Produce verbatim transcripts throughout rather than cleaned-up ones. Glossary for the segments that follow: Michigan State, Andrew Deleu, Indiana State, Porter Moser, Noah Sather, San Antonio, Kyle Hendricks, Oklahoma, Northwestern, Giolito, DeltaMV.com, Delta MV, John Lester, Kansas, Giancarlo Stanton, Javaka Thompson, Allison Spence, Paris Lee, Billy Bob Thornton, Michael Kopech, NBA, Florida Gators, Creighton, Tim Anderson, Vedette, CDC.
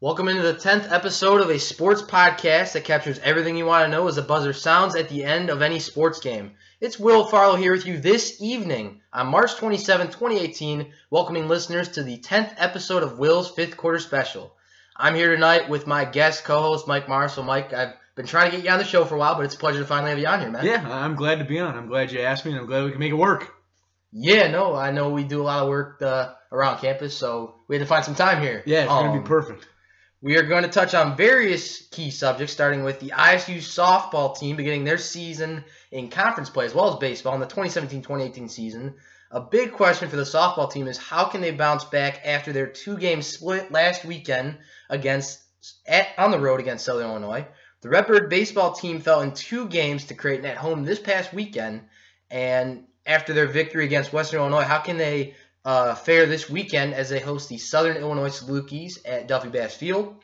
Welcome into the tenth episode of a sports podcast that captures everything you want to know as the buzzer sounds at the end of any sports game. It's Will Farlow here with you this evening on March twenty-seventh, twenty eighteen, welcoming listeners to the tenth episode of Will's Fifth Quarter Special. I'm here tonight with my guest co-host, Mike Marshall. Mike, I've been trying to get you on the show for a while, but it's a pleasure to finally have you on here, man. Yeah, I'm glad to be on. I'm glad you asked me, and I'm glad we can make it work. Yeah, no, I know we do a lot of work uh, around campus, so we had to find some time here. Yeah, it's um, going to be perfect. We are going to touch on various key subjects, starting with the I S U softball team beginning their season in conference play, as well as baseball, in the twenty seventeen twenty eighteen season. A big question for the softball team is how can they bounce back after their two-game split last weekend against at, on the road against Southern Illinois. The Redbird baseball team fell in two games to Creighton at home this past weekend, and after their victory against Western Illinois, how can they Uh, fair this weekend as they host the Southern Illinois Salukis at Duffy Bass Field.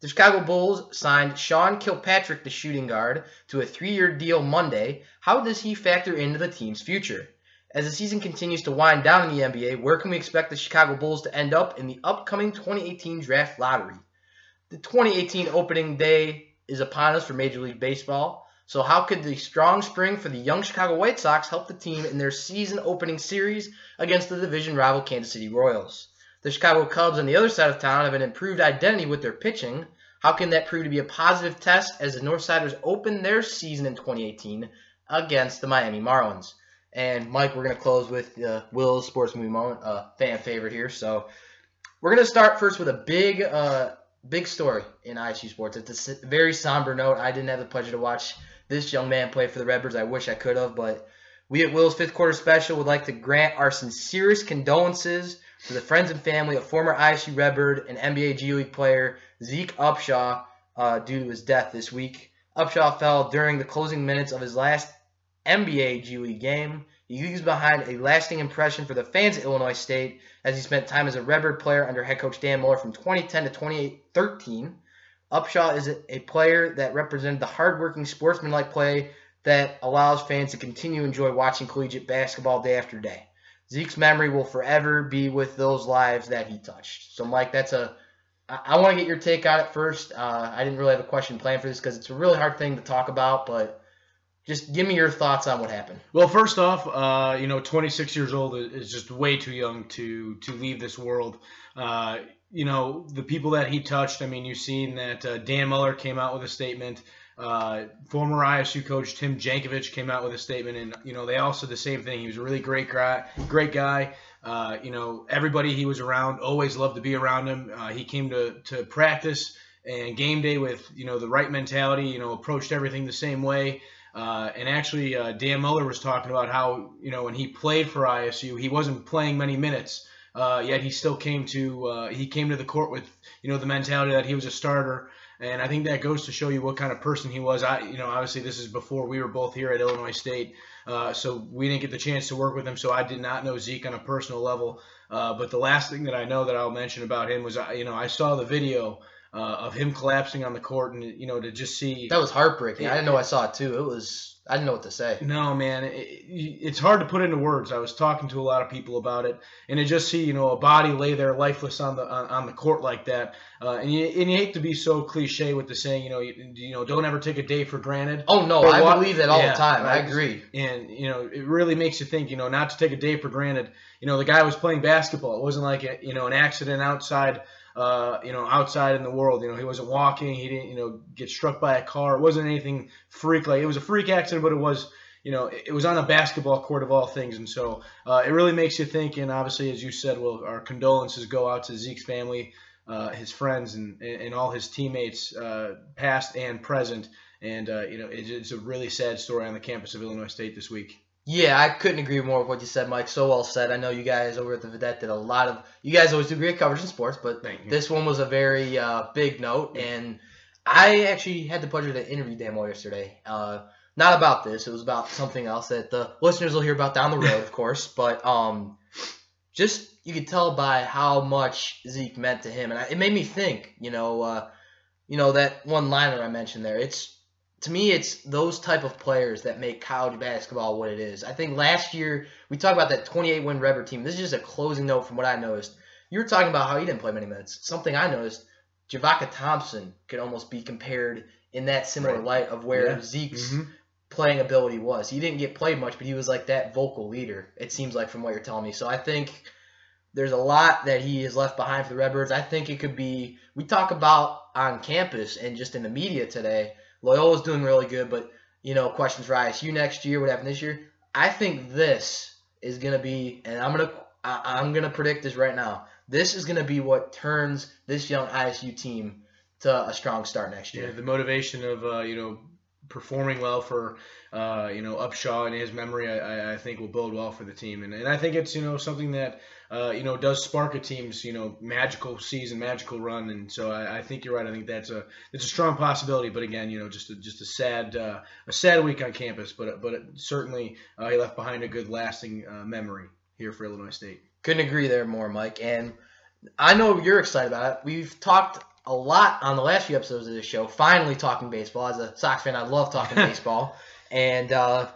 The Chicago Bulls signed Sean Kilpatrick, the shooting guard, to a three-year deal Monday. How does he factor into the team's future? As the season continues to wind down in the N B A, where can we expect the Chicago Bulls to end up in the upcoming twenty eighteen draft lottery? The twenty eighteen opening day is upon us for Major League Baseball. So how could the strong spring for the young Chicago White Sox help the team in their season-opening series against the division rival Kansas City Royals? The Chicago Cubs on the other side of town have an improved identity with their pitching. How can that prove to be a positive test as the Northsiders open their season in twenty eighteen against the Miami Marlins? And, Mike, we're going to close with uh, Will's Sports Movie Moment, a fan favorite here. So we're going to start first with a big uh, big story in I S U sports. It's a very somber note. I didn't have the pleasure to watch this young man played for the Redbirds. I wish I could have, but we at Will's Fifth Quarter Special would like to grant our sincerest condolences to the friends and family of former I S U Redbird and N B A G League player Zeke Upshaw uh, due to his death this week. Upshaw fell during the closing minutes of his last N B A G League game. He leaves behind a lasting impression for the fans at Illinois State as he spent time as a Redbird player under head coach Dan Muller from twenty ten to twenty thirteen. Upshaw is a player that represented the hardworking sportsmanlike play that allows fans to continue to enjoy watching collegiate basketball day after day. Zeke's memory will forever be with those lives that he touched. So, Mike, that's a – I want to get your take on it first. Uh, I didn't really have a question planned for this because it's a really hard thing to talk about, but just give me your thoughts on what happened. Well, first off, uh, you know, twenty-six years old is just way too young to to leave this world. Uh You know, the people that he touched, I mean, you've seen that uh, Dan Muller came out with a statement. Uh, former I S U coach Tim Jankovic came out with a statement, and, you know, they all said the same thing. He was a really great guy. Great guy. Uh, you know, everybody he was around always loved to be around him. Uh, he came to, to practice and game day with, you know, the right mentality, you know, approached everything the same way. Uh, and actually, uh, Dan Muller was talking about how, you know, when he played for I S U, he wasn't playing many minutes. Uh, yet he still came to uh, he came to the court with, you know, the mentality that he was a starter, and I think that goes to show you what kind of person he was. I you know obviously this is before we were both here at Illinois State, uh, so we didn't get the chance to work with him. So I did not know Zeke on a personal level. Uh, but the last thing that I know that I'll mention about him was you know I saw the video uh, of him collapsing on the court, and you know to just see that was heartbreaking. Yeah, I didn't know I saw it too. It was. I didn't know what to say. No, man. It, it's hard to put into words. I was talking to a lot of people about it, and to just see, you know, a body lay there lifeless on the on, on the court like that. Uh, and, you, and you hate to be so cliche with the saying, you know, you, you know, don't ever take a day for granted. Oh, no. But I what, believe that all yeah, the time. Right? I agree. And, you know, it really makes you think, you know, not to take a day for granted. You know, the guy was playing basketball. It wasn't like, a, you know, an accident outside Uh, you know, outside in the world. You know, he wasn't walking. He didn't, you know, get struck by a car. It wasn't anything freak. Like, it was a freak accident, but it was, you know, it, it was on a basketball court of all things. And so uh, it really makes you think. And obviously, as you said, well, our condolences go out to Zeke's family, uh, his friends, and, and all his teammates, uh, past and present. And, uh, you know, it, it's a really sad story on the campus of Illinois State this week. Yeah, I couldn't agree more with what you said, Mike. So well said. I know you guys over at the Vedette did a lot of – you guys always do great coverage in sports, but this one was a very uh, big note. And I actually had the pleasure to interview Dan Muller yesterday. Uh, not about this. It was about something else that the listeners will hear about down the road, of course. But um, just you could tell by how much Zeke meant to him. And I, it made me think, you know, uh, you know, that one liner I mentioned there, it's – to me, it's those type of players that make college basketball what it is. I think last year, we talked about that twenty-eight win Redbird team. This is just a closing note from what I noticed. You were talking about how he didn't play many minutes. Something I noticed, Javaka Thompson could almost be compared in that similar right. light of where yeah. Zeke's mm-hmm. playing ability was. He didn't get played much, but he was like that vocal leader, it seems like, from what you're telling me. So I think there's a lot that he has left behind for the Redbirds. I think it could be – we talk about on campus and just in the media today, Loyola's doing really good, but, you know, questions for I S U next year, what happened this year. I think this is going to be – and I'm going to I'm going to predict this right now. This is going to be what turns this young I S U team to a strong start next year. Yeah, the motivation of, uh, you know, performing well for, uh, you know, Upshaw and his memory, I, I think will build well for the team. And, and I think it's, you know, something that, uh, you know, does spark a team's, you know, magical season, magical run. And so I, I think you're right. I think that's a, it's a strong possibility. But again, you know, just a, just a sad, uh, a sad week on campus. But, but it, certainly uh, he left behind a good lasting uh, memory here for Illinois State. Couldn't agree there more, Mike. And I know you're excited about it. We've talked a lot on the last few episodes of this show, finally talking baseball. As a Sox fan, I love talking baseball. And uh,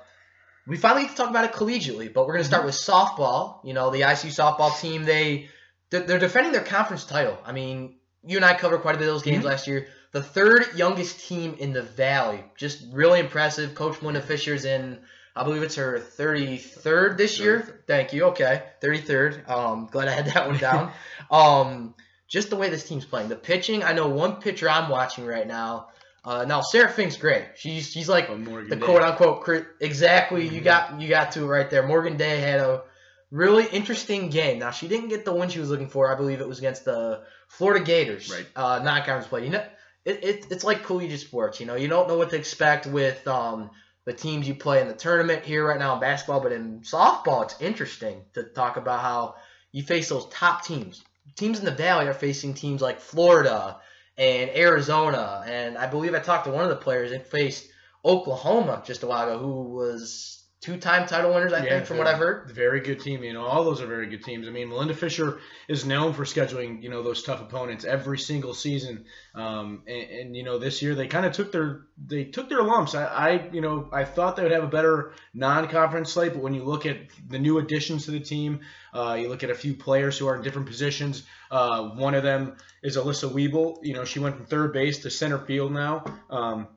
we finally get to talk about it collegiately. But we're going to start with softball. You know, the I C U softball team, they, they're they're defending their conference title. I mean, you and I covered quite a bit of those games mm-hmm. last year. The third youngest team in the Valley. Just really impressive. Coach Melinda Fisher's in... I believe it's her thirty-third this year. Thank you. Okay, thirty-third. Um, glad I had that one down. um, just the way this team's playing. The pitching, I know one pitcher I'm watching right now. Uh, now, Sarah Fink's great. She's she's like oh, the Day. quote-unquote – exactly. Mm-hmm. You got you got to it right there. Morgan Day had a really interesting game. Now, she didn't get the win she was looking for. I believe it was against the Florida Gators. Right. Uh, non-conference play. You know, it, it, it's like collegiate sports. You know, you don't know what to expect with um, – the teams you play in the tournament here right now in basketball, but in softball, it's interesting to talk about how you face those top teams. Teams in the Valley are facing teams like Florida and Arizona, and I believe I talked to one of the players that faced Oklahoma just a while ago, who was two-time title winners, I yeah, think, from what I've heard. Very good team. You know, all those are very good teams. I mean, Melinda Fisher is known for scheduling, you know, those tough opponents every single season. Um, and, and you know, this year they kind of took their they took their lumps. I, I, you know, I thought they would have a better non-conference slate, but when you look at the new additions to the team, uh, you look at a few players who are in different positions. Uh, one of them is Alyssa Weeble. You know, she went from third base to center field now. Um,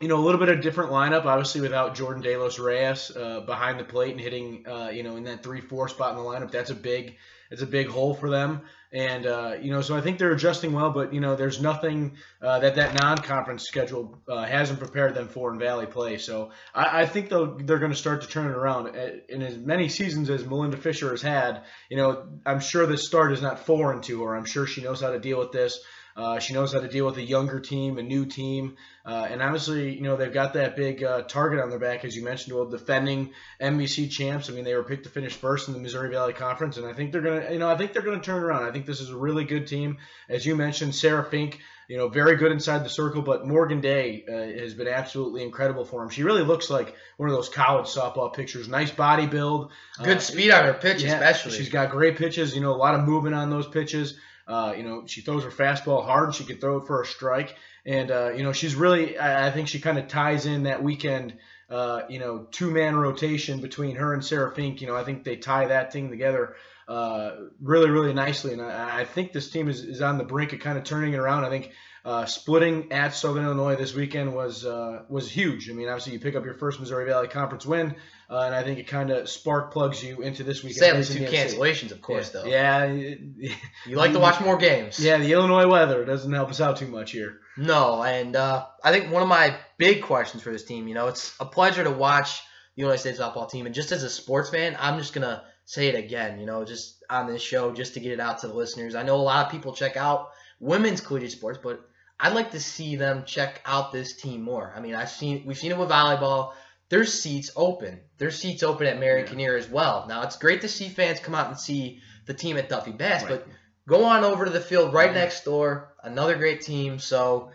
You know, a little bit of a different lineup, obviously, without Jordan De Los Reyes uh, behind the plate and hitting, uh, you know, in that three four spot in the lineup. That's a big, that's a big hole for them. And, uh, you know, so I think they're adjusting well, but, you know, there's nothing uh, that that non-conference schedule uh, hasn't prepared them for in Valley play. So I, I think they'll, they're going to start to turn it around. In as many seasons as Melinda Fisher has had, you know, I'm sure this start is not foreign to her. I'm sure she knows how to deal with this. Uh, she knows how to deal with a younger team, a new team. Uh, and honestly, you know, they've got that big uh, target on their back, as you mentioned, well, defending M V C champs. I mean, they were picked to finish first in the Missouri Valley Conference. And I think they're going to, you know, I think they're going to turn around. I think this is a really good team. As you mentioned, Sarah Fink, you know, very good inside the circle, but Morgan Day uh, has been absolutely incredible for him. She really looks like one of those college softball pictures. Nice body build. Good uh, speed on her pitch, yeah, especially. She's got great pitches, you know, a lot of movement on those pitches. Uh, you know, she throws her fastball hard. She can throw it for a strike. And, uh, you know, she's really – I think she kind of ties in that weekend, uh, you know, two-man rotation between her and Sarah Fink. You know, I think they tie that thing together uh, really, really nicely. And I, I think this team is, is on the brink of kind of turning it around. I think uh, splitting at Southern Illinois this weekend was uh, was huge. I mean, obviously you pick up your first Missouri Valley Conference win. Uh, and I think it kind of spark plugs you into this weekend. Sadly, two cancellations, of course, yeah. though. Yeah. It, it, you like to watch more games. Yeah, the Illinois weather doesn't help us out too much here. No, and uh, I think one of my big questions for this team, you know, it's a pleasure to watch the Illinois State softball team. And just as a sports fan, I'm just going to say it again, you know, just on this show, just to get it out to the listeners. I know a lot of people check out women's collegiate sports, but I'd like to see them check out this team more. I mean, I've seen we've seen it with volleyball. There's seats open. There's seats open at Marion yeah. Kinnear as well. Now, it's great to see fans come out and see the team at Duffy Bass, right. but go on over to the field right yeah. next door, another great team. So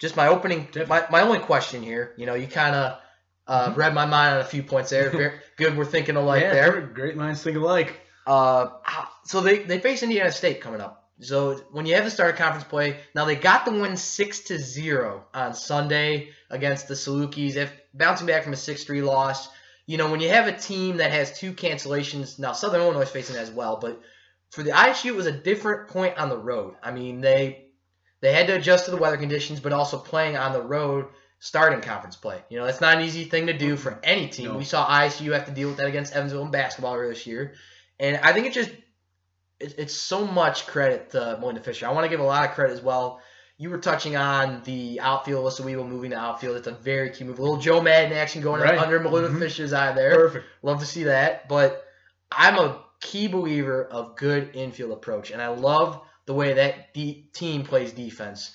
just my opening – my my only question here, you know, you kind of uh, read my mind on a few points there. Good, we're thinking alike yeah, there. Great minds think alike. Uh, so they, they face Indiana State coming up. So when you have the start of conference play, now they got the win six to zero on Sunday against the Salukis, if, bouncing back from a six three loss. You know, when you have a team that has two cancellations, now Southern Illinois is facing as well, but for the I S U, it was a different point on the road. I mean, they they had to adjust to the weather conditions, but also playing on the road, starting conference play. You know, that's not an easy thing to do for any team. No. We saw I S U have to deal with that against Evansville in basketball earlier this year. And I think it just it, it's so much credit to Melinda Fisher. I want to give a lot of credit as well. You were touching on the outfield, Weeble moving to outfield. It's a very key move. A little Joe Madden action going right under Melinda mm-hmm. Fisher's eye there. Perfect. Love to see that. But I'm a key believer of good infield approach, and I love the way that de- team plays defense.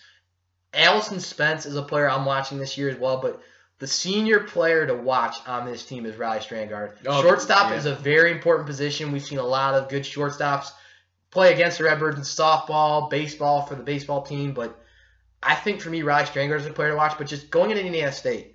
Allison Spence is a player I'm watching this year as well, but the senior player to watch on this team is Riley Strangard. Oh, shortstop yeah. is a very important position. We've seen a lot of good shortstops play against the Redbirds in softball, baseball for the baseball team, but I think for me, Riley Strangard is a player to watch. But just going into Indiana State,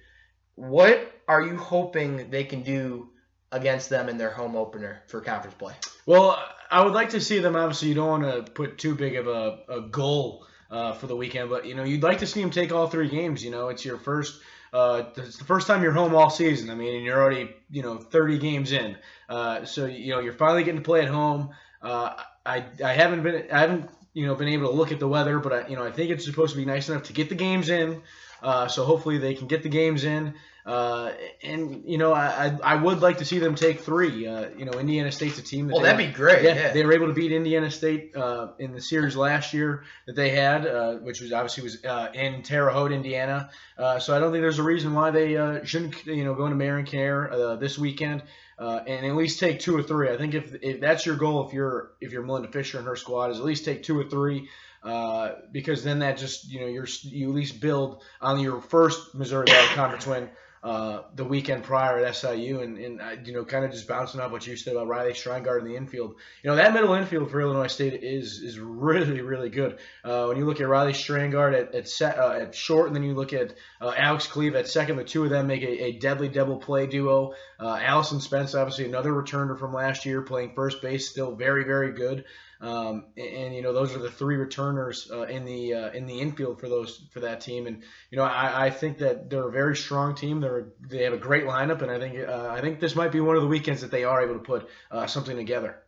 what are you hoping they can do against them in their home opener for conference play? Well, I would like to see them. Obviously, you don't want to put too big of a, a goal uh, for the weekend, but you know, you'd like to see them take all three games. You know, it's your first. Uh, it's the first time you're home all season. I mean, and you're already you know thirty games in. Uh, so you know you're finally getting to play at home. Uh, I I haven't been I haven't. you know, been able to look at the weather, but I, you know, I think it's supposed to be nice enough to get the games in. Uh, so hopefully they can get the games in. Uh, and, you know, I I would like to see them take three. Uh, you know, Indiana State's a team. That well, they, that'd be great. Yeah, yeah. They were able to beat Indiana State uh, in the series last year that they had, uh, which was obviously was uh, in Terre Haute, Indiana. Uh, so I don't think there's a reason why they uh, shouldn't, you know, go into Marion Care uh, this weekend. Uh, and at least take two or three. I think if, if that's your goal, if you're if you're Melinda Fisher and her squad, is at least take two or three, uh, because then that just you know you're you at least build on your first Missouri Valley Conference win uh, the weekend prior at S I U, and and you know kind of just bouncing off what you said about Riley Strangard in the infield. You know that middle infield for Illinois State is is really really good. Uh, when you look at Riley Strangard at at, set, uh, at short, and then you look at uh, Alex Cleve at second, the two of them make a, a deadly double play duo. Uh, Allison Spence, obviously another returner from last year, playing first base, still very, very good. Um, and, and you know those are the three returners uh, in the uh, in the infield for those for that team. And you know I, I think that they're a very strong team. They're they have a great lineup, and I think uh, I think this might be one of the weekends that they are able to put uh, something together.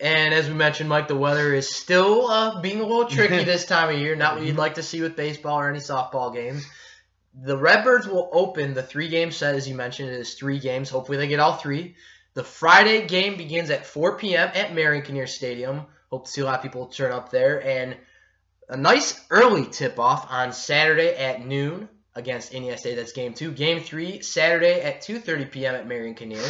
And as we mentioned, Mike, the weather is still uh, being a little tricky this time of year. Not what you'd like to see with baseball or any softball games. The Redbirds will open the three-game set, as you mentioned. It is three games. Hopefully they get all three. The Friday game begins at four p.m. at Marion Kinnear Stadium. Hope to see a lot of people turn up there. And a nice early tip-off on Saturday at noon against Indiana State. That's game two. Game three, Saturday at two thirty p.m. at Marion Kinnear.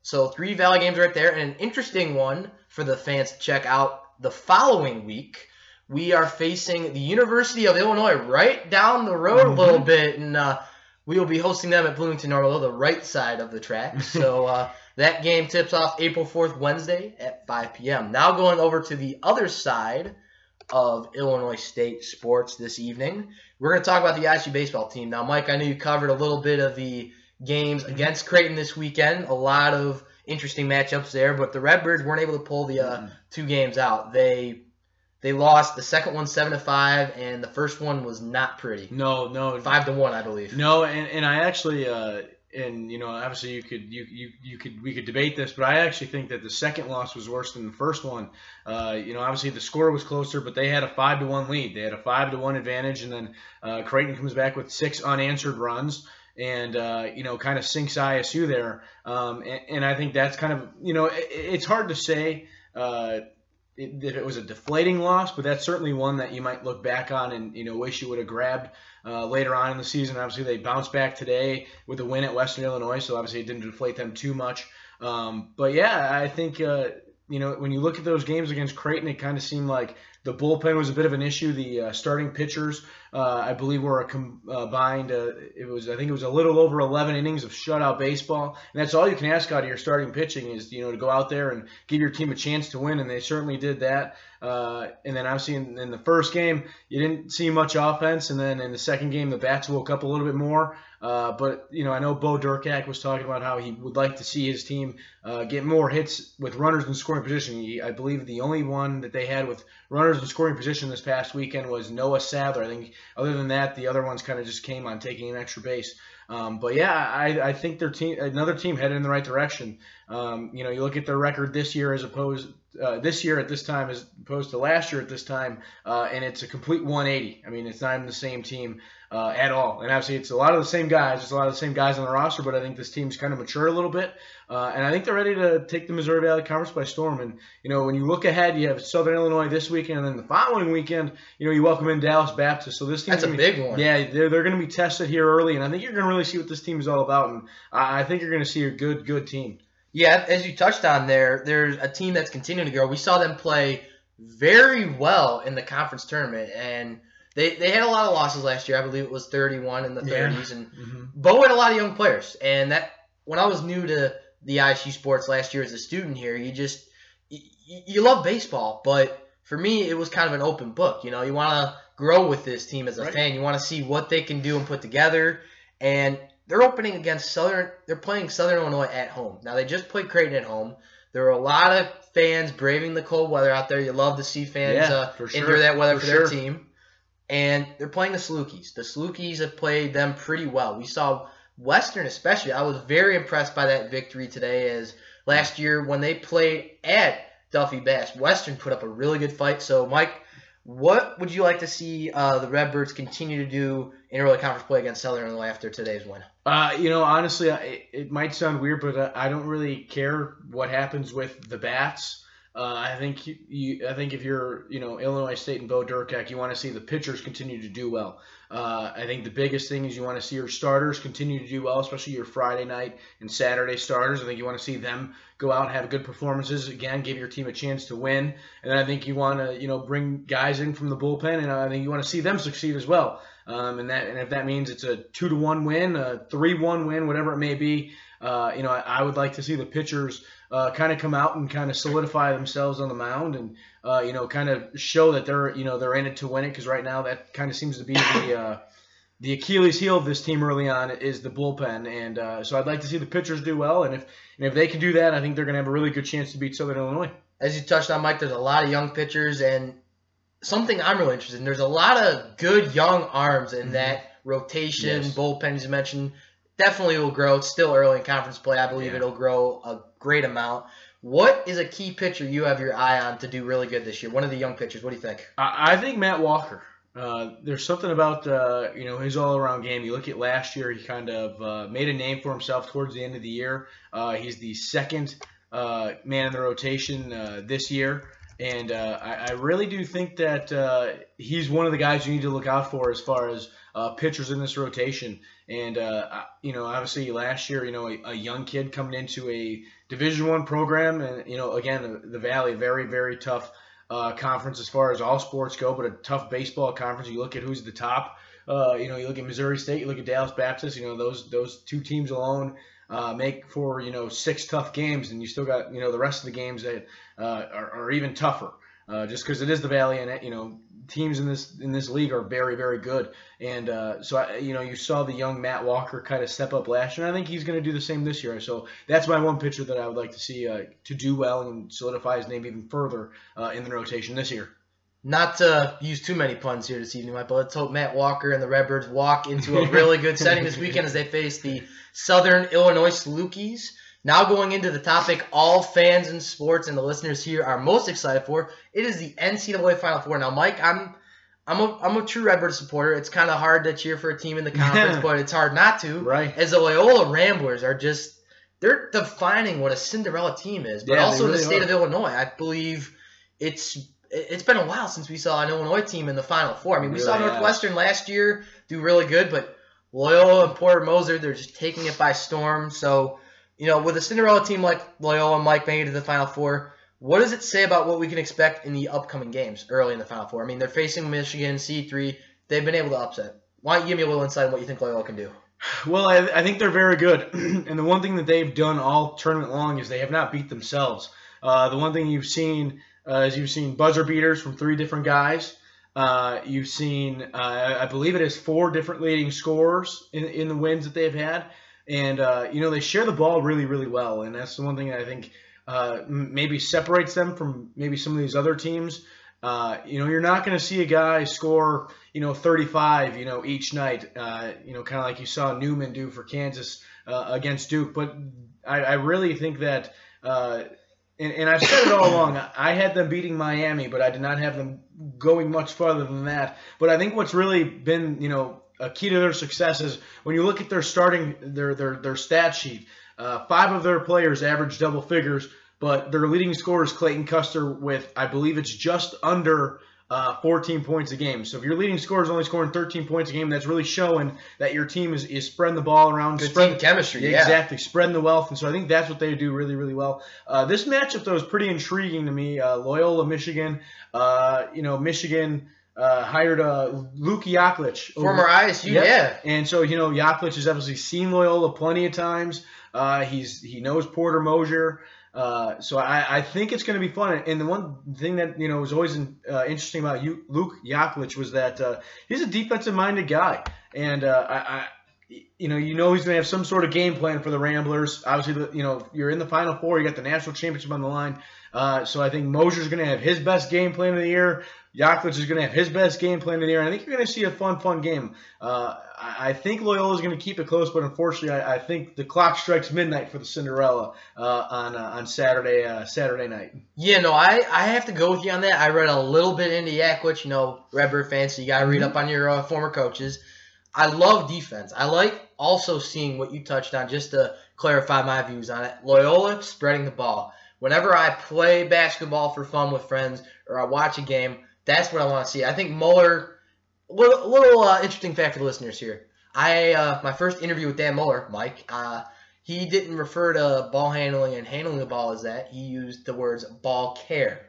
So three Valley games right there. And an interesting one for the fans to check out the following week. We are facing the University of Illinois right down the road a little bit, and uh, we will be hosting them at Bloomington Normal, the right side of the track. So uh, that game tips off April fourth, Wednesday at five p.m. Now going over to the other side of Illinois State sports this evening, we're going to talk about the I S U baseball team. Now, Mike, I know you covered a little bit of the games against Creighton this weekend, a lot of interesting matchups there, but the Redbirds weren't able to pull the uh, two games out. They... They lost the second one seven to five, and the first one was not pretty. No, no. five to one, I believe. No, and, and I actually uh, – and, you know, obviously you could you, – you, you could we could debate this, but I actually think that the second loss was worse than the first one. Uh, you know, obviously the score was closer, but they had a five to one lead. They had a five to one advantage, and then uh, Creighton comes back with six unanswered runs. And, uh, you know, kind of sinks I S U there. Um, and, and I think that's kind of – you know, it, it's hard to say uh, – It, it was a deflating loss, but that's certainly one that you might look back on and you know wish you would have grabbed uh, later on in the season. Obviously, they bounced back today with a win at Western Illinois, so obviously it didn't deflate them too much. Um, but yeah, I think uh, you know when you look at those games against Creighton, it kind of seemed like the bullpen was a bit of an issue. The uh, starting pitchers, uh, I believe, were a com- uh, combined. Uh, it was, I think, it was a little over eleven innings of shutout baseball, and that's all you can ask out of your starting pitching is, you know, to go out there and give your team a chance to win, and they certainly did that. Uh, and then obviously in, in the first game, you didn't see much offense, and then in the second game, the bats woke up a little bit more. Uh, but you know, I know Bo Durkac was talking about how he would like to see his team uh, get more hits with runners in scoring position. He, I believe the only one that they had with runners in scoring position this past weekend was Noah Sather. I think other than that, the other ones kind of just came on taking an extra base. Um, but yeah, I, I think their team, another team headed in the right direction. Um, you know, you look at their record this year as opposed uh, this year at this time as opposed to last year at this time, uh, and it's a complete one eighty. I mean, it's not even the same team uh, at all. And obviously, it's a lot of the same guys. It's a lot of the same guys on the roster, but I think this team's kind of matured a little bit, uh, and I think they're ready to take the Missouri Valley Conference by storm. And you know, when you look ahead, you have Southern Illinois this weekend, and then the following weekend, you know, you welcome in Dallas Baptist. So this team, that's a be, big one. Yeah, they're they're going to be tested here early, and I think you're going to really see what this team is all about, and I think you're going to see a good, good team. Yeah, as you touched on there, there's a team that's continuing to grow. We saw them play very well in the conference tournament, and they, they had a lot of losses last year. I believe it was thirty-one in the yeah. thirties, and mm-hmm. Bo had a lot of young players. And that when I was new to the I S U sports last year as a student here, you just you, you love baseball, but for me it was kind of an open book. You know, you want to grow with this team as a right. fan. You want to see what they can do and put together. And they're opening against Southern – they're playing Southern Illinois at home. Now, they just played Creighton at home. There are a lot of fans braving the cold weather out there. You love to see fans yeah, uh, sure. endure that weather for, for their sure. team. And they're playing the Salukis. The Salukis have played them pretty well. We saw Western especially. I was very impressed by that victory today, as last year when they played at Duffy Bass, Western put up a really good fight. So, Mike, what would you like to see uh, the Redbirds continue to do in early conference play against Southern Illinois after today's win? Uh, you know, honestly, I, it might sound weird, but I don't really care what happens with the bats. Uh, I think you, I think if you're, you know, Illinois State and Bo Durkac, you want to see the pitchers continue to do well. Uh, I think the biggest thing is you want to see your starters continue to do well, especially your Friday night and Saturday starters. I think you want to see them go out and have good performances. Again, give your team a chance to win. And then I think you want to, you know, bring guys in from the bullpen, and I think you want to see them succeed as well. Um, and that, and if that means it's a two to one win, a three one win, whatever it may be, uh, you know, I, I would like to see the pitchers uh, kind of come out and kind of solidify themselves on the mound, and uh, you know, kind of show that they're, you know, they're in it to win it. Because right now, that kind of seems to be the uh, the Achilles heel of this team early on is the bullpen, and uh, so I'd like to see the pitchers do well. And if and if they can do that, I think they're going to have a really good chance to beat Southern Illinois. As you touched on, Mike, there's a lot of young pitchers, and something I'm really interested in, there's a lot of good young arms in mm-hmm. that rotation, yes. bullpen, as you mentioned. Definitely will grow. It's still early in conference play. I believe yeah. it'll grow a great amount. What is a key pitcher you have your eye on to do really good this year? One of the young pitchers. What do you think? I, I think Matt Walker. Uh, there's something about uh, you know, his all-around game. You look at last year, he kind of uh, made a name for himself towards the end of the year. Uh, he's the second uh, man in the rotation uh, this year. And uh, I, I really do think that uh, he's one of the guys you need to look out for as far as uh, pitchers in this rotation. And, uh, you know, obviously last year, you know, a, a young kid coming into a Division I program. And, you know, again, the, the Valley, very, very tough uh, conference as far as all sports go, but a tough baseball conference. You look at who's the top. Uh, you know, you look at Missouri State, you look at Dallas Baptist, you know, those those two teams alone uh, make for, you know, six tough games, and you still got, you know, the rest of the games that uh, are, are even tougher uh, just because it is the Valley, and, you know, teams in this in this league are very, very good. And uh, so, I, you know, you saw the young Matt Walker kind of step up last year, and I think he's going to do the same this year. So that's my one pitcher that I would like to see uh, to do well and solidify his name even further uh, in the rotation this year. Not to use too many puns here this evening, Mike, but let's hope Matt Walker and the Redbirds walk into a really good setting this weekend as they face the Southern Illinois Salukis. Now going into the topic all fans in sports and the listeners here are most excited for, it is the N C double A Final Four. Now, Mike, I'm I'm a, I'm a true Redbird supporter. It's kind of hard to cheer for a team in the conference, yeah. but it's hard not to. Right. As the Loyola Ramblers are just – they're defining what a Cinderella team is, but yeah, also really the state are. of Illinois. I believe it's – It's been a while since we saw an Illinois team in the Final Four. I mean, we really saw Northwestern yeah. last year do really good, but Loyola and Porter Moser, they're just taking it by storm. So, you know, with a Cinderella team like Loyola and Mike making it to the Final Four, what does it say about what we can expect in the upcoming games early in the Final Four? I mean, they're facing Michigan, C three. They've been able to upset. Why don't you give me a little insight on what you think Loyola can do? Well, I, I think they're very good. And the one thing that they've done all tournament long is they have not beat themselves. Uh, the one thing you've seen – Uh, as you've seen buzzer beaters from three different guys. Uh, you've seen, uh, I believe it is four different leading scorers in, in the wins that they've had. And, uh, you know, they share the ball really, really well. And that's the one thing that I think uh, maybe separates them from maybe some of these other teams Uh, you know, you're not going to see a guy score, you know, thirty-five, you know, each night, uh, you know, kind of like you saw Newman do for Kansas uh, against Duke. But I, I really think that, uh, and, and I've said it all along, I had them beating Miami, but I did not have them going much farther than that. But I think what's really been, you know, a key to their success is when you look at their starting, their their their stat sheet, uh, five of their players average double figures. But their leading scorer is Clayton Custer with, I believe it's just under uh, fourteen points a game. So if your leading scorer is only scoring thirteen points a game, that's really showing that your team is, is spreading the ball around. Good spread, team chemistry, yeah, yeah. Exactly, spreading the wealth. And so I think that's what they do really, really well. Uh, this matchup, though, is pretty intriguing to me. Uh, Loyola, Michigan, uh, you know, Michigan uh, hired uh, Luke Yaklich. Former I S U, yep. yeah. And so, you know, Yaklich has obviously seen Loyola plenty of times. Uh, he's he knows Porter Moser. Uh, so I, I think it's going to be fun. And the one thing that, you know, was always in, uh, interesting about you, Luke Yaklich was that uh, he's a defensive-minded guy. And, uh, I, I, you know, you know he's going to have some sort of game plan for the Ramblers. Obviously, you know, you're in the Final Four. You got the national championship on the line. Uh, so I think Mosier's going to have his best game plan of the year. Yaklich is going to have his best game plan of the year. And I think you're going to see a fun, fun game. Uh, I think Loyola is going to keep it close, but unfortunately, I, I think the clock strikes midnight for the Cinderella uh, on uh, on Saturday uh, Saturday night. Yeah, no, I, I have to go with you on that. I read a little bit into Yaklich, you know, Redbird fans, so you got to read mm-hmm. up on your uh, former coaches. I love defense. I like also seeing what you touched on, just to clarify my views on it. Loyola, spreading the ball. Whenever I play basketball for fun with friends or I watch a game, that's what I want to see. I think Muller... Little, little uh, interesting fact for the listeners here. I uh, my first interview with Dan Muller, Mike, uh, he didn't refer to ball handling and handling the ball as that. He used the words ball care.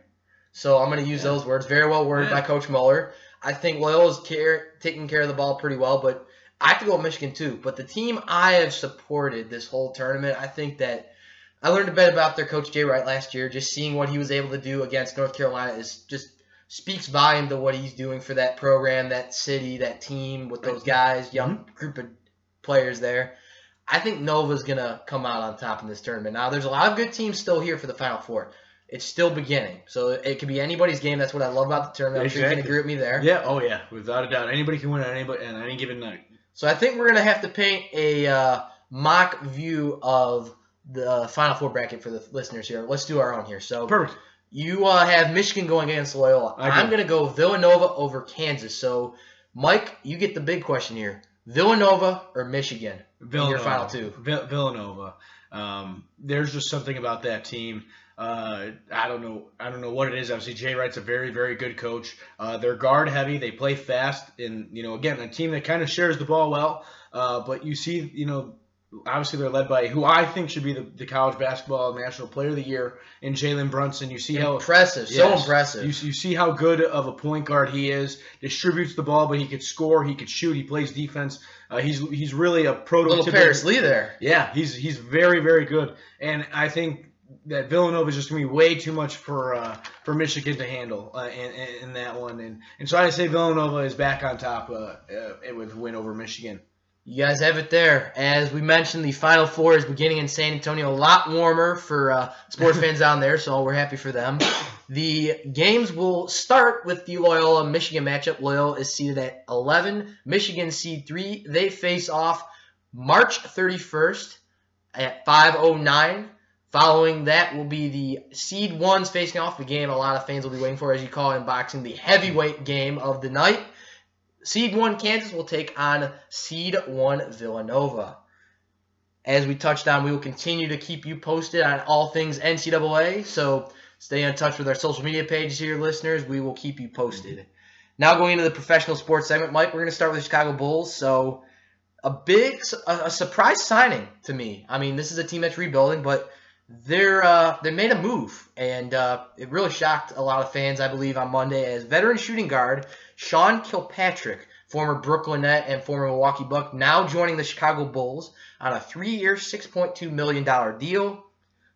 So I'm going to use yeah. those words. Very well worded yeah. by Coach Muller. I think Loyola's care, taking care of the ball pretty well, but I have to go with Michigan too. But the team I have supported this whole tournament, I think that I learned a bit about their coach, Jay Wright, last year. Just seeing what he was able to do against North Carolina is just speaks volume to what he's doing for that program, that city, that team, with those guys, young group of players there. I think Nova's going to come out on top in this tournament. Now, there's a lot of good teams still here for the Final Four. It's still beginning, so it could be anybody's game. That's what I love about the tournament. Exactly. I'm sure you can agree with me there. Yeah, oh yeah, without a doubt. Anybody can win on, anybody, on any given night. So I think we're going to have to paint a uh, mock view of the Final Four bracket for the listeners here. Let's do our own here. So perfect. You uh, have Michigan going against Loyola. I'm going to go Villanova over Kansas. So, Mike, you get the big question here. Villanova or Michigan Villanova. in your final two? Vill- Villanova. Um, there's just something about that team. Uh, I don't know. I don't know what it is. Obviously, Jay Wright's a very, very good coach. Uh, they're guard heavy. They play fast. And, you know, again, a team that kind of shares the ball well. Uh, but you see, you know, obviously, they're led by who I think should be the, the college basketball national player of the year in Jalen Brunson. You see how impressive, yes, so impressive. You, you see how good of a point guard he is. Distributes the ball, but he could score, he could shoot, he plays defense. Uh, he's he's really a prototypical little Paris Lee there. Yeah, he's he's very very good, and I think that Villanova is just going to be way too much for uh, for Michigan to handle uh, in, in that one, and and so I say Villanova is back on top uh, uh, with a win over Michigan. You guys have it there. As we mentioned, the Final Four is beginning in San Antonio. A lot warmer for uh, sports fans down there, so we're happy for them. The games will start with the Loyola-Michigan matchup. Loyola is seeded at eleven. Michigan seed three. They face off March thirty-first at five oh nine. Following that will be the seed ones facing off, the game a lot of fans will be waiting for, as you call it in boxing, the heavyweight game of the night. Seed one Kansas will take on seed one Villanova. As we touched on, we will continue to keep you posted on all things N C double A, so stay in touch with our social media pages here, listeners. We will keep you posted. Mm-hmm. Now going into the professional sports segment, Mike, we're going to start with the Chicago Bulls. So a big a, a surprise signing to me. I mean, this is a team that's rebuilding, but they're uh, they made a move, and uh, it really shocked a lot of fans, I believe, on Monday, as veteran shooting guard Sean Kilpatrick, former Brooklyn Net and former Milwaukee Buck, now joining the Chicago Bulls on a three-year, six point two million dollars deal.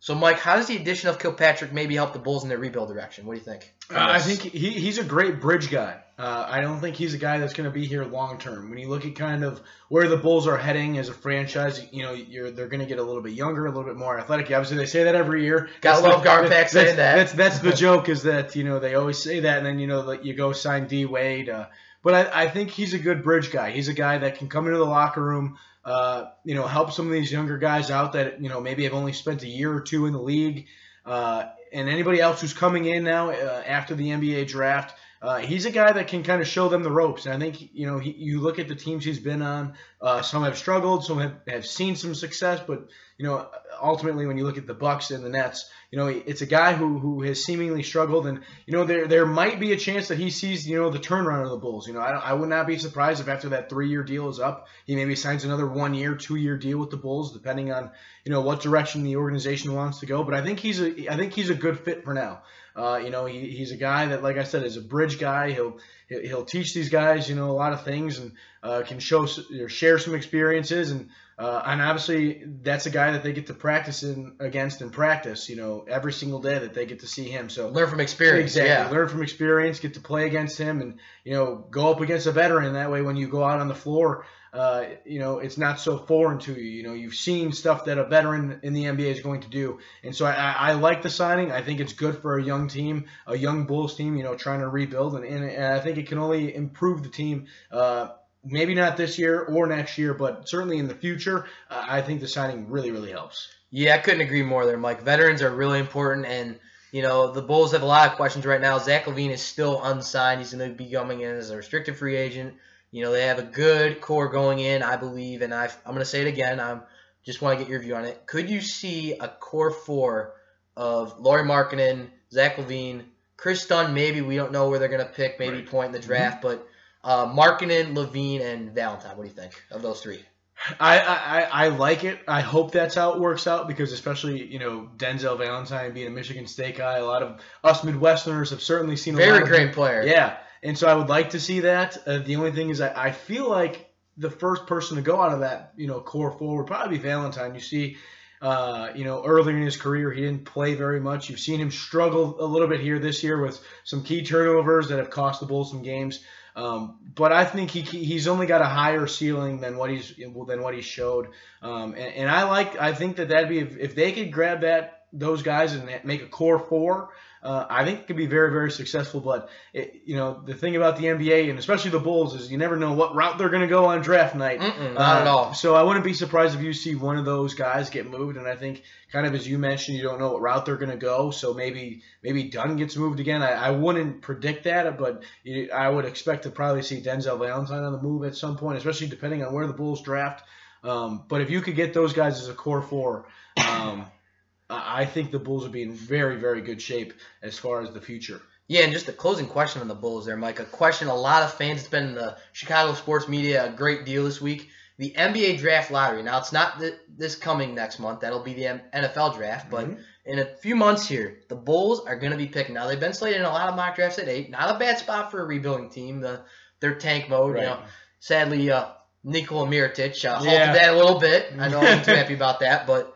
So, Mike, how does the addition of Kilpatrick maybe help the Bulls in their rebuild direction? What do you think? Uh, I think he, he's a great bridge guy. Uh, I don't think he's a guy that's going to be here long term. When you look at kind of where the Bulls are heading as a franchise, you know, you're, they're going to get a little bit younger, a little bit more athletic. Obviously, they say that every year. Got love Garpack saying that. That's that's the joke is that, you know, they always say that, and then, you know, like you go sign D. Wade. Uh, but I, I think he's a good bridge guy. He's a guy that can come into the locker room, uh, you know, help some of these younger guys out that, you know, maybe have only spent a year or two in the league. Uh, and anybody else who's coming in now uh, after the N B A draft, Uh, he's a guy that can kind of show them the ropes. And I think, you know, he, you look at the teams he's been on, uh, some have struggled, some have, have seen some success. But, you know, ultimately when you look at the Bucks and the Nets, you know, it's a guy who who has seemingly struggled. And, you know, there there might be a chance that he sees, you know, the turnaround of the Bulls. You know, I, I would not be surprised if after that three-year deal is up, he maybe signs another one-year, two-year deal with the Bulls, depending on, you know, what direction the organization wants to go. But I think he's a, I think he's a good fit for now. Uh, you know, he, he's a guy that, like I said, is a bridge guy. He'll he'll teach these guys, you know, a lot of things and uh, can show or share some experiences. And uh, and obviously that's a guy that they get to practice in against in practice, you know, every single day that they get to see him. So learn from experience. Exactly. Yeah. Learn from experience, get to play against him and, you know, go up against a veteran. That way when you go out on the floor, uh, you know, it's not so foreign to you. You know, you've seen stuff that a veteran in the N B A is going to do. And so I, I like the signing. I think it's good for a young team, a young Bulls team, you know, trying to rebuild. And, and, and I think it can only improve the team, uh, maybe not this year or next year, but certainly in the future. Uh, I think the signing really, really helps. Yeah, I couldn't agree more there, Mike. Veterans are really important. And, you know, the Bulls have a lot of questions right now. Zach LaVine is still unsigned. He's going to be coming in as a restricted free agent. You know, they have a good core going in, I believe, and I've, I'm going to say it again. I just want to get your view on it. Could you see a core four of Lauri Markkanen, Zach LaVine, Chris Dunn, maybe? We don't know where they're going to pick, maybe point in the draft, but uh, Markkanen, LaVine, and Valentine. What do you think of those three? I, I, I like it. I hope that's how it works out because especially, you know, Denzel Valentine being a Michigan State guy, a lot of us Midwesterners have certainly seen a lot of very great player. Yeah. And so I would like to see that. Uh, the only thing is I, I feel like the first person to go out of that, you know, core four would probably be Valentine. You see, uh, you know, earlier in his career, he didn't play very much. You've seen him struggle a little bit here this year with some key turnovers that have cost the Bulls some games. Um, but I think he he's only got a higher ceiling than what he's than what he showed. Um, and, and I like I think that that'd be if, if they could grab that those guys and make a core four. Uh, I think it could be very, very successful. But, it, you know, the thing about the N B A and especially the Bulls is you never know what route they're going to go on draft night. Uh, not at all. So I wouldn't be surprised if you see one of those guys get moved. And I think kind of as you mentioned, you don't know what route they're going to go. So maybe maybe Dunn gets moved again. I, I wouldn't predict that, but you, I would expect to probably see Denzel Valentine on the move at some point, especially depending on where the Bulls draft. Um, but if you could get those guys as a core four um, – I think the Bulls would be in very, very good shape as far as the future. Yeah, and just a closing question on the Bulls there, Mike. A question a lot of fans, it's been in the Chicago sports media a great deal this week. The N B A draft lottery. Now, it's not th- this coming next month. That'll be the M- N F L draft. But mm-hmm. in a few months here, the Bulls are going to be picking. Now, they've been slated in a lot of mock drafts at eight. Not a bad spot for a rebuilding team. The, their tank mode. Right. You know, sadly, uh, Nikola Mirotic uh, halted yeah. that a little bit. I know I'm too happy about that, but...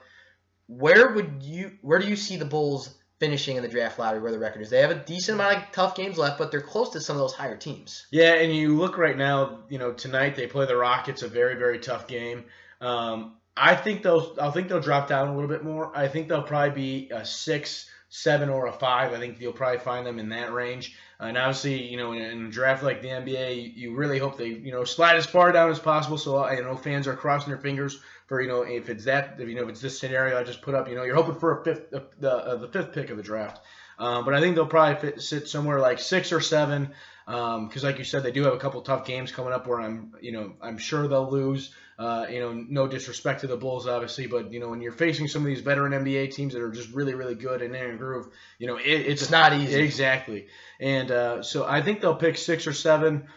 Where would you? Where do you see the Bulls finishing in the draft lottery? Where the record is? They have a decent amount of tough games left, but they're close to some of those higher teams. Yeah, and you look right now. You know, tonight they play the Rockets, a very, very tough game. Um, I think they'll. I think they'll drop down a little bit more. I think they'll probably be a six, seven, or a five. I think you'll probably find them in that range. And obviously, you know, in a draft like the N B A, you really hope they, you know, slide as far down as possible. So I know fans are crossing their fingers for, you know, if it's that, if, you know, if it's this scenario I just put up, you know, you're hoping for a fifth, a, the uh, the fifth pick of the draft. Um, but I think they'll probably fit, sit somewhere like six or seven, because um, like you said, they do have a couple tough games coming up where I'm, you know, I'm sure they'll lose. Uh, you know, no disrespect to the Bulls, obviously, but, you know, when you're facing some of these veteran N B A teams that are just really, really good and in a groove, you know, it, it's, it's not easy. Exactly. And uh, so I think they'll pick six or seven.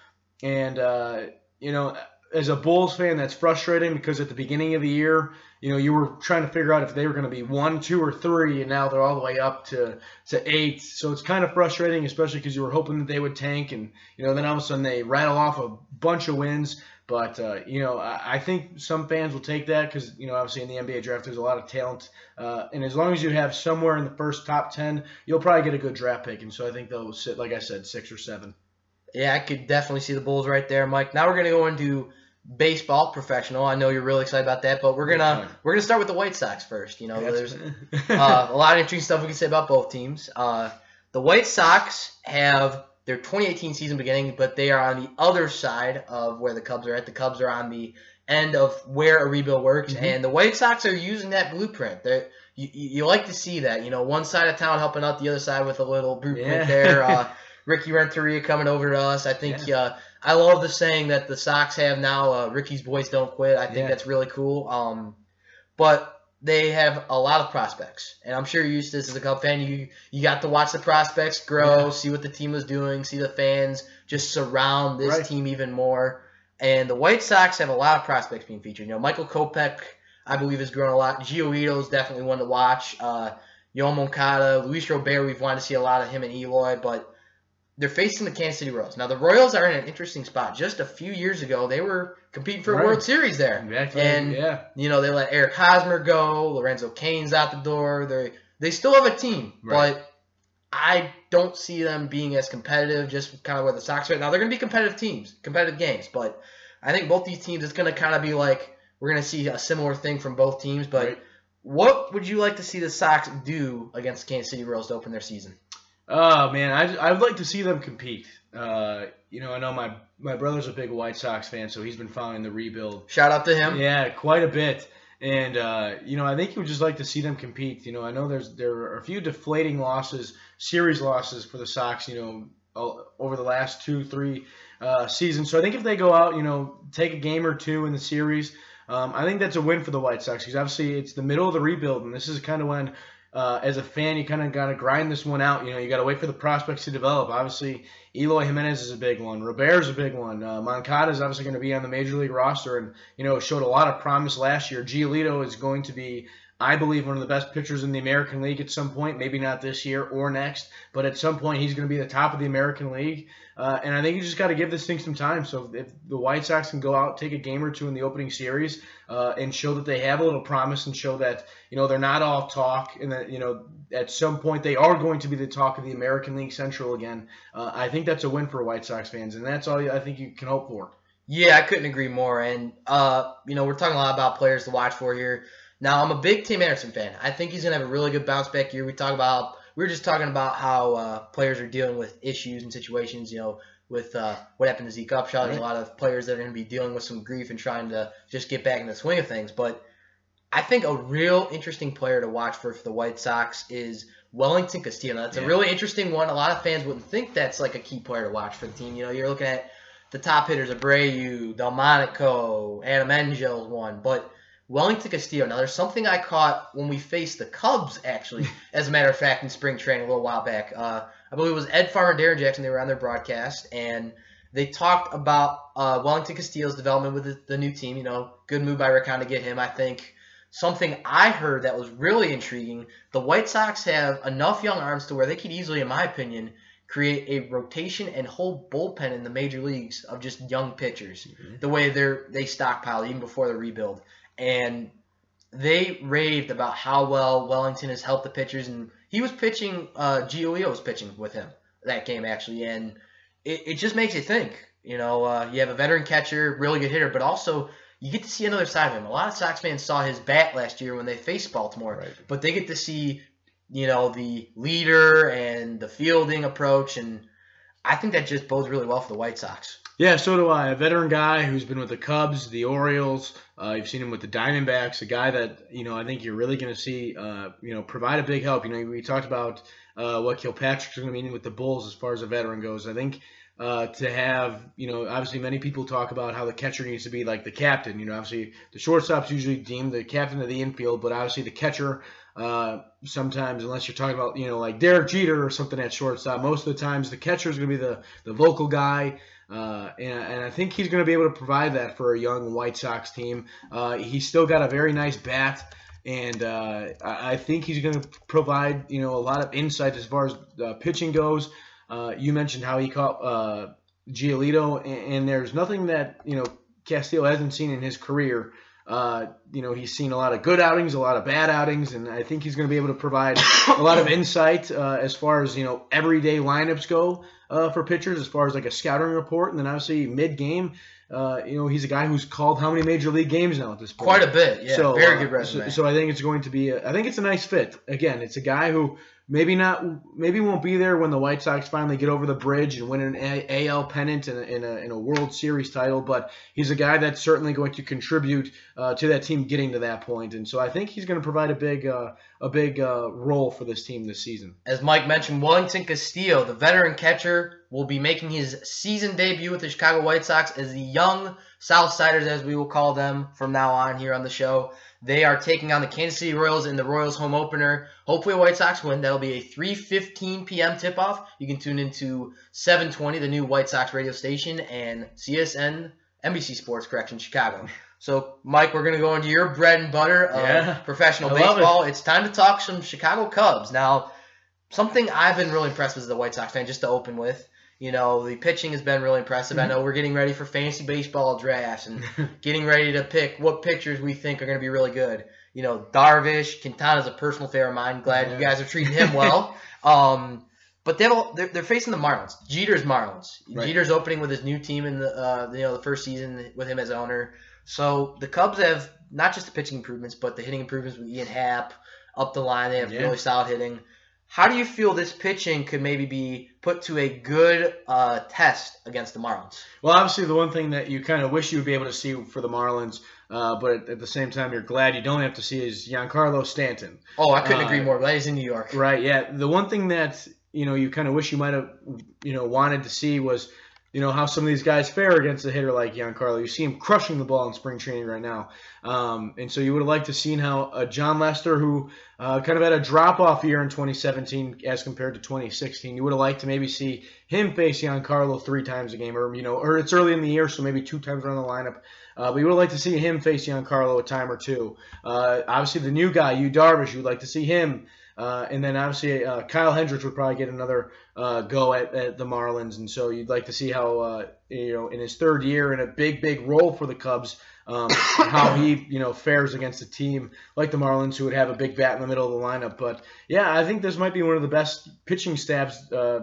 And, uh, you know, as a Bulls fan, that's frustrating because at the beginning of the year, you know, you were trying to figure out if they were going to be one, two, or three, and now they're all the way up to, to eight. So it's kind of frustrating, especially because you were hoping that they would tank. And, you know, then all of a sudden they rattle off a bunch of wins. But, uh, you know, I, I think some fans will take that because, you know, obviously in the N B A draft there's a lot of talent. Uh, and as long as you have somewhere in the first top ten, you'll probably get a good draft pick. And so I think they'll sit, like I said, six or seven. Yeah, I could definitely see the Bulls right there, Mike. Now we're going to go into baseball professional. I know you're really excited about that, but we're gonna we're gonna start with the White Sox first. You know, yeah, there's uh, a lot of interesting stuff we can say about both teams. Uh, the White Sox have their twenty eighteen season beginning, but they are on the other side of where the Cubs are at. The Cubs are on the end of where a rebuild works, mm-hmm. and the White Sox are using that blueprint. They're, you, you like to see that, you know, one side of town helping out the other side with a little blueprint yeah. there. Uh, Ricky Renteria coming over to us. I think yeah. uh, I love the saying that the Sox have now, uh, Ricky's boys don't quit. I think yeah. that's really cool. Um, but they have a lot of prospects. And I'm sure you used to this as a Cub fan. You you got to watch the prospects grow, yeah. see what the team was doing, see the fans just surround this right. team even more. And the White Sox have a lot of prospects being featured. You know, Michael Kopech, I believe, has grown a lot. Giolito is definitely one to watch. Uh, Yoan Moncada, Luis Robert, we've wanted to see a lot of him and Eloy, but they're facing the Kansas City Royals. Now, the Royals are in an interesting spot. Just a few years ago, they were competing for a right. World Series there. Exactly. And, yeah. you know, they let Eric Hosmer go. Lorenzo Cain's out the door. They they still have a team. Right. But I don't see them being as competitive, just kind of where the Sox are right now. They're going to be competitive teams, competitive games. But I think both these teams, it's going to kind of be like we're going to see a similar thing from both teams. But right. what would you like to see the Sox do against Kansas City Royals to open their season? Oh, man, I, I would like to see them compete. Uh, you know, I know my, my brother's a big White Sox fan, so he's been following the rebuild. Shout out to him. Yeah, quite a bit. And, uh, you know, I think you would just like to see them compete. You know, I know there's there are a few deflating losses, series losses for the Sox, you know, over the last two, three uh, seasons. So I think if they go out, you know, take a game or two in the series, um, I think that's a win for the White Sox because obviously it's the middle of the rebuild, and this is kind of when – Uh, as a fan, you kind of got to grind this one out. You know, you got to wait for the prospects to develop. Obviously, Eloy Jimenez is a big one. Robert is a big one. Uh, Moncada is obviously going to be on the major league roster and, you know, showed a lot of promise last year. Giolito is going to be, I believe, one of the best pitchers in the American League at some point. Maybe not this year or next, but at some point he's going to be the top of the American League. Uh, and I think you just got to give this thing some time. So if the White Sox can go out, take a game or two in the opening series, uh, and show that they have a little promise and show that, you know, they're not all talk and that, you know, at some point they are going to be the talk of the American League Central again, uh, I think that's a win for White Sox fans. And that's all I think you can hope for. Yeah, I couldn't agree more. And, uh, you know, we're talking a lot about players to watch for here. Now, I'm a big Tim Anderson fan. I think he's going to have a really good bounce-back year. We talk about we were just talking about how uh, players are dealing with issues and situations, you know, with uh, what happened to Zeke Upshaw. There's a lot of players that are going to be dealing with some grief and trying to just get back in the swing of things. But I think a real interesting player to watch for, for the White Sox is Wellington Castillo. Now, that's yeah. a really interesting one. A lot of fans wouldn't think that's like a key player to watch for the team. You know, you're looking at the top hitters, Abreu, Delmonico, Adam Engel's one, but Wellington Castillo. Now, there's something I caught when we faced the Cubs, actually, as a matter of fact, in spring training a little while back. Uh, I believe it was Ed Farmer and Darren Jackson. They were on their broadcast, and they talked about uh, Wellington Castillo's development with the, the new team. You know, good move by Rickon to get him. I think something I heard that was really intriguing, the White Sox have enough young arms to where they could easily, in my opinion, create a rotation and whole bullpen in the major leagues of just young pitchers, mm-hmm. the way they're, they stockpile even before the rebuild. And they raved about how well Wellington has helped the pitchers. And he was pitching, uh, Giolito was pitching with him that game, actually. And it, it just makes you think, you know, uh, you have a veteran catcher, really good hitter, but also you get to see another side of him. A lot of Sox fans saw his bat last year when they faced Baltimore. Right. But they get to see, you know, the leader and the fielding approach. And I think that just bodes really well for the White Sox. Yeah, so do I. A veteran guy who's been with the Cubs, the Orioles. Uh, you've seen him with the Diamondbacks, a guy that, you know, I think you're really going to see, uh, you know, provide a big help. You know, we talked about uh, what Kilpatrick's going to mean with the Bulls as far as a veteran goes. I think uh, to have, you know, obviously many people talk about how the catcher needs to be like the captain. You know, obviously the shortstop's usually deemed the captain of the infield, but obviously the catcher uh, sometimes, unless you're talking about, you know, like Derek Jeter or something at shortstop, most of the times the catcher's going to be the, the vocal guy. Uh, and, and I think he's going to be able to provide that for a young White Sox team. Uh, he's still got a very nice bat, and uh, I think he's going to provide, you know, a lot of insight as far as uh, pitching goes. Uh, you mentioned how he caught uh, Giolito, and, and there's nothing that, you know, Castillo hasn't seen in his career. Uh, you know, he's seen a lot of good outings, a lot of bad outings, and I think he's going to be able to provide a lot of insight uh, as far as, you know, everyday lineups go. uh, for pitchers as far as like a scouting report. And then obviously mid-game, uh, you know, he's a guy who's called how many major league games now at this point? Quite a bit, yeah. So, very uh, good resume. So, so I think it's going to be a, I think it's a nice fit. Again, it's a guy who maybe not maybe won't be there when the White Sox finally get over the bridge and win an a- AL pennant and in a, in a World Series title, but he's a guy that's certainly going to contribute uh, to that team getting to that point. And so I think he's going to provide a big uh, a big uh, role for this team this season. As Mike mentioned, Wellington Castillo, the veteran catcher, will be making his season debut with the Chicago White Sox as the young Southsiders, as we will call them from now on here on the show. They are taking on the Kansas City Royals in the Royals home opener. Hopefully White Sox win. That'll be a three fifteen p.m. tip-off. You can tune into seven twenty, the new White Sox radio station, and C S N, N B C Sports, correction, Chicago. So, Mike, we're going to go into your bread and butter of yeah. professional I baseball. It. It's time to talk some Chicago Cubs. Now, something I've been really impressed with as a White Sox fan, just to open with, you know, the pitching has been really impressive. I know we're getting ready for fantasy baseball drafts and getting ready to pick what pitchers we think are going to be really good. You know, Darvish, Quintana's a personal favorite of mine. Glad yeah. you guys are treating him well. um, but they'll, they're they're facing the Marlins. Jeter's Marlins. Right. Jeter's opening with his new team in the uh, you know the first season with him as owner. So the Cubs have not just the pitching improvements, but the hitting improvements with Ian Happ up the line. They have yeah. really solid hitting. How do you feel this pitching could maybe be put to a good uh, test against the Marlins? Well, obviously the one thing that you kind of wish you would be able to see for the Marlins, uh, but at the same time you're glad you don't have to see, is Giancarlo Stanton. Oh, I couldn't uh, agree more. That is in New York. Right, yeah. The one thing that, you know, you kind of wish you might have, you know, wanted to see was, you know, how some of these guys fare against a hitter like Giancarlo. You see him crushing the ball in spring training right now. Um, and so you would have liked to have seen how uh, John Lester, who uh, kind of had a drop-off year in twenty seventeen as compared to twenty sixteen, you would have liked to maybe see him face Giancarlo three times a game, or, you know, or it's early in the year, so maybe two times around the lineup. Uh, but you would like to see him face Giancarlo a time or two. Uh, obviously, the new guy, Yu Darvish, you would like to see him. Uh, and then obviously uh, Kyle Hendricks would probably get another uh, go at, at the Marlins. And so you'd like to see how, uh, you know, in his third year in a big, big role for the Cubs, um, how he, you know, fares against a team like the Marlins who would have a big bat in the middle of the lineup. But, yeah, I think this might be one of the best pitching staffs uh,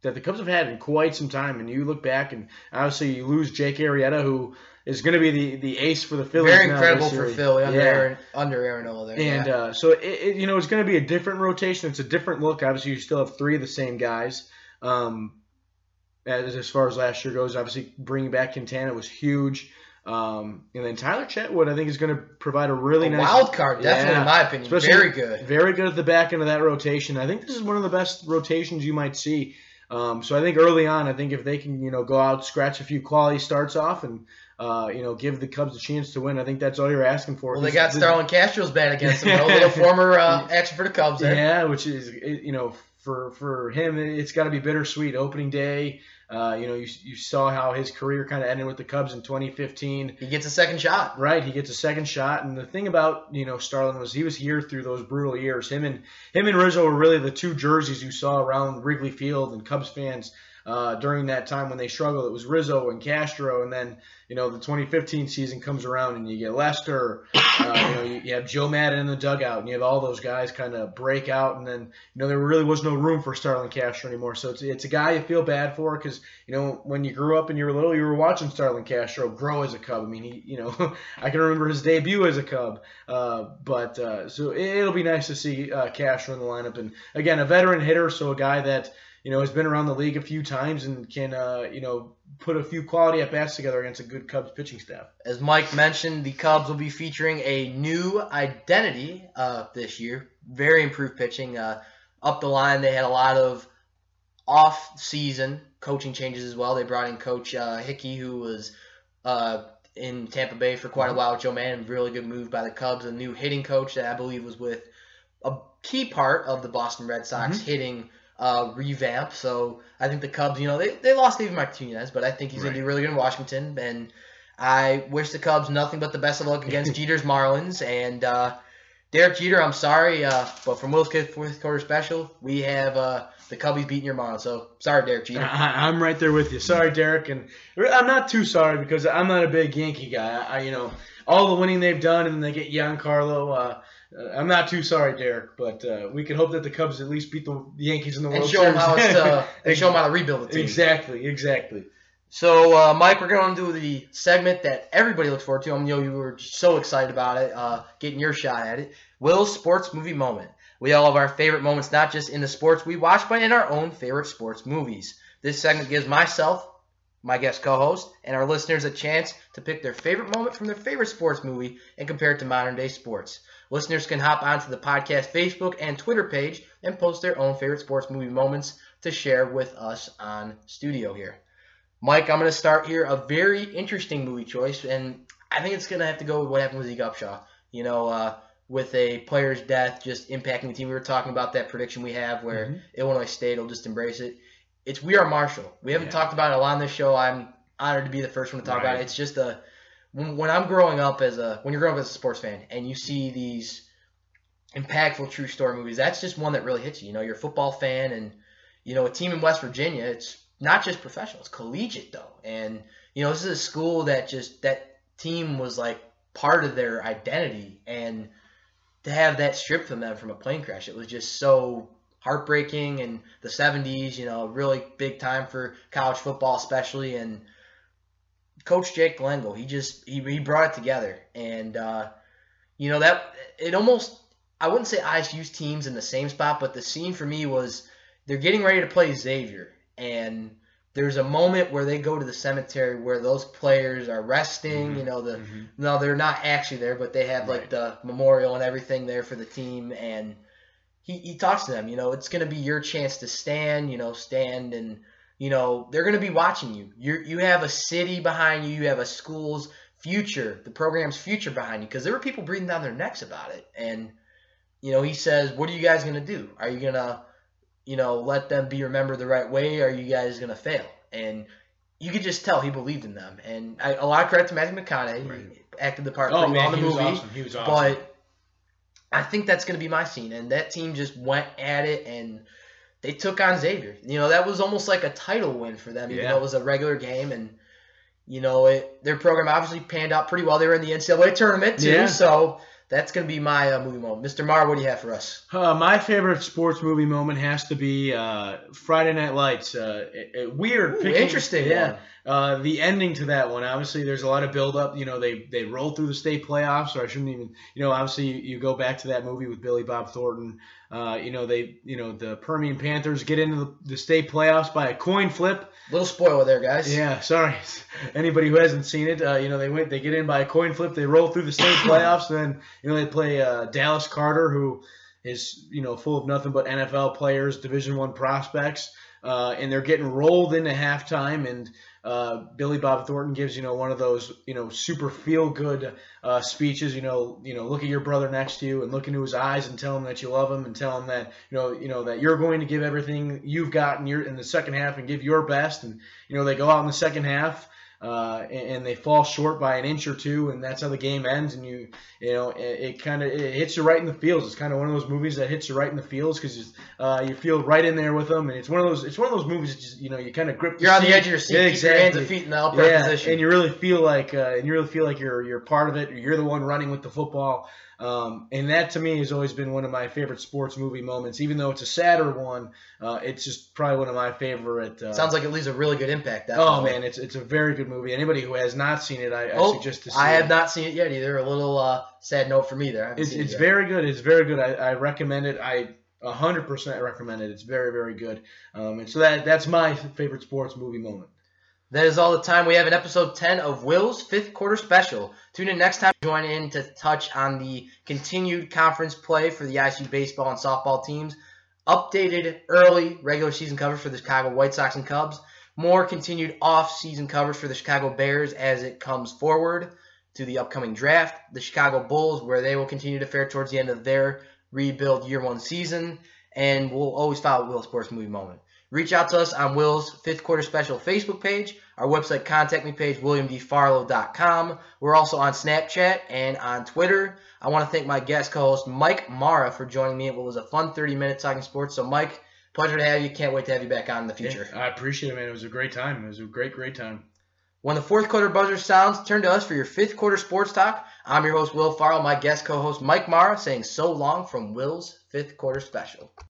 that the Cubs have had in quite some time. And you look back and obviously you lose Jake Arrieta, who – is going to be the, the ace for the Phillies. Very incredible for Philly under, yeah. Aaron, under Aaron Nola there. And yeah. uh, so, it, it, you know, it's going to be a different rotation. It's a different look. Obviously, you still have three of the same guys. Um, as, as far as last year goes, obviously, bringing back Quintana was huge. Um, and then Tyler Chatwood, I think, is going to provide a really a nice wild card. Definitely, yeah, in my opinion, especially very good, very good at the back end of that rotation. I think this is one of the best rotations you might see. Um, so I think early on, I think if they can, you know, go out, scratch a few quality starts off, and Uh, you know, give the Cubs a chance to win. I think that's all you're asking for. Well, they got Starlin Castro's bat against him, a little former uh, action for the Cubs there. Yeah, which is, you know, for for him, it's got to be bittersweet. Opening day, uh, you know, you you saw how his career kind of ended with the Cubs in twenty fifteen. He gets a second shot. Right, he gets a second shot. And the thing about, you know, Starlin was he was here through those brutal years. Him and him and Rizzo were really the two jerseys you saw around Wrigley Field and Cubs fans. Uh, during that time when they struggled, it was Rizzo and Castro, and then, you know, the twenty fifteen season comes around and you get Lester, uh, you know, you, you have Joe Maddon in the dugout, and you have all those guys kind of break out, and then, you know, there really was no room for Starlin Castro anymore. So it's it's a guy you feel bad for because, you know, when you grew up and you were little, you were watching Starlin Castro grow as a Cub. I mean, he, you know, I can remember his debut as a Cub, uh, but uh, so it, it'll be nice to see uh, Castro in the lineup, and again, a veteran hitter, so a guy that, you know, has been around the league a few times and can, uh, you know, put a few quality at-bats together against a good Cubs pitching staff. As Mike mentioned, the Cubs will be featuring a new identity uh, this year. Very improved pitching. Uh, up the line, they had a lot of off-season coaching changes as well. They brought in Coach uh, Hickey, who was uh, in Tampa Bay for quite a while with Joe Maddon. Really good move by the Cubs. A new hitting coach that I believe was with a key part of the Boston Red Sox mm-hmm. hitting Uh, revamp. So I think the Cubs, you know, they, they lost David Martinez, but I think he's right. going to do really good in Washington. And I wish the Cubs nothing but the best of luck against Jeter's Marlins. And uh, Derek Jeter, I'm sorry, uh, but from Will's Kid Fourth Quarter Special, we have uh, the Cubbies beating your Marlins. So sorry, Derek Jeter. I, I'm right there with you. Sorry, Derek. And I'm not too sorry because I'm not a big Yankee guy. I, you know, all the winning they've done and they get Giancarlo, uh, uh, I'm not too sorry, Derek, but uh, we can hope that the Cubs at least beat the Yankees in the and World show Series. Them how it's, uh, and show them how to rebuild the team. Exactly, exactly. So, uh, Mike, we're going to do the segment that everybody looks forward to. I know you were so excited about it, uh, getting your shot at it. Will's Sports Movie Moment. We all have our favorite moments, not just in the sports we watch, but in our own favorite sports movies. This segment gives myself, my guest co-host, and our listeners a chance to pick their favorite moment from their favorite sports movie and compare it to modern-day sports. Listeners can hop onto the podcast Facebook and Twitter page and post their own favorite sports movie moments to share with us on studio here. Mike, I'm going to start here. A very interesting movie choice, and I think it's going to have to go with what happened with Zeke Upshaw. You know, uh, with a player's death just impacting the team. We were talking about that prediction we have where mm-hmm. Illinois State will just embrace it. It's We Are Marshall. We haven't yeah. talked about it a lot on this show. I'm honored to be the first one to talk right. about it. It's just a when, when I'm growing up as a when you're growing up as a sports fan and you see these impactful true story movies, that's just one that really hits you. You know, you're a football fan, and you know a team in West Virginia. It's not just professional; it's collegiate though. And you know, this is a school that just that team was like part of their identity, and to have that stripped from them from a plane crash, it was just so heartbreaking. And the seventies, you know, really big time for college football especially. And Coach Jake Glengel, he just he, he brought it together. And, uh, you know, that it almost – I wouldn't say I S U's team's in the same spot, but the scene for me was they're getting ready to play Xavier. And there's a moment where they go to the cemetery where those players are resting. Mm-hmm. You know, the mm-hmm. no, they're not actually there, but they have, right. like, the memorial and everything there for the team. And – He he talks to them, you know, it's going to be your chance to stand, you know, stand and, you know, they're going to be watching you. You you have a city behind you. You have a school's future, the program's future behind you, because there were people breathing down their necks about it. And, you know, he says, what are you guys going to do? Are you going to, you know, let them be remembered the right way? Or are you guys going to fail? And you could just tell he believed in them. And I, a lot of credit to Matthew McConaughey. Right. He acted the part oh, pretty well in the movie. Oh, man, he was awesome. He was awesome. But I think that's going to be my scene, and that team just went at it, and they took on Xavier. You know, that was almost like a title win for them, even yeah. though it was a regular game, and, you know, it, their program obviously panned out pretty well. They were in the N C double A tournament, too, yeah. so that's going to be my uh, movie moment. Mister Marr, what do you have for us? Uh, my favorite sports movie moment has to be uh, Friday Night Lights. Uh, it, it, weird. Ooh, picking, interesting, yeah. Uh, the ending to that one, obviously, there's a lot of buildup. You know, they they roll through the state playoffs, or I shouldn't even. You know, obviously, you, you go back to that movie with Billy Bob Thornton. Uh, you know, they, you know, the Permian Panthers get into the, the state playoffs by a coin flip. Little spoiler there, guys. Yeah, sorry. Anybody who hasn't seen it, uh, you know, they went, they get in by a coin flip. They roll through the state playoffs, and then you know they play uh, Dallas Carter, who is you know full of nothing but N F L players, Division I prospects, uh, and they're getting rolled into halftime and. Uh, Billy Bob Thornton gives, you know, one of those, you know, super feel-good uh, speeches, you know, you know, look at your brother next to you and look into his eyes and tell him that you love him and tell him that, you know, you know, that you're going to give everything you've got in, your, in the second half and give your best. And, you know, they go out in the second half uh, and, and they fall short by an inch or two, and that's how the game ends. And, you you know, it, it kind of it hits you right in the feels. It's kind of one of those movies that hits you right in the feels because uh, you feel right in there with them. And it's one of those it's one of those movies that just, you know, you kind of grip the You're seat. On the edge of your seat. Yeah, exactly. Your hands and feet in the upright yeah, position. And you really feel like uh, and you really feel like you're you're part of it. You're the one running with the football. Um, and that to me has always been one of my favorite sports movie moments. Even though it's a sadder one, uh, it's just probably one of my favorite. Uh, Sounds like it leaves a really good impact. That oh movie. Man, it's it's a very good movie. Anybody who has not seen it, I, oh, I suggest to see. I have it. Not seen it yet either. A little uh, sad note for me there. I it's it's it very good. It's very good. I, I recommend it. I one hundred percent recommend it. It's very very good. Um, and so that that's my favorite sports movie moment. That is all the time we have in episode ten of Will's Fifth Quarter Special. Tune in next time to join in to touch on the continued conference play for the I S U baseball and softball teams, updated early regular season coverage for the Chicago White Sox and Cubs, more continued off-season coverage for the Chicago Bears as it comes forward to the upcoming draft, the Chicago Bulls, where they will continue to fare towards the end of their rebuild year one season, and we'll always follow Will's Sports Movie Moment. Reach out to us on Will's Fifth Quarter Special Facebook page, our website contact me page, william d farlow dot com. We're also on Snapchat and on Twitter. I want to thank my guest co-host, Mike Mara, for joining me. It was a fun thirty minutes talking sports. So, Mike, pleasure to have you. Can't wait to have you back on in the future. Yeah, I appreciate it, man. It was a great time. It was a great, great time. When the fourth quarter buzzer sounds, turn to us for your fifth quarter sports talk. I'm your host, Will Farrell, my guest co-host, Mike Mara, saying so long from Will's fifth quarter special.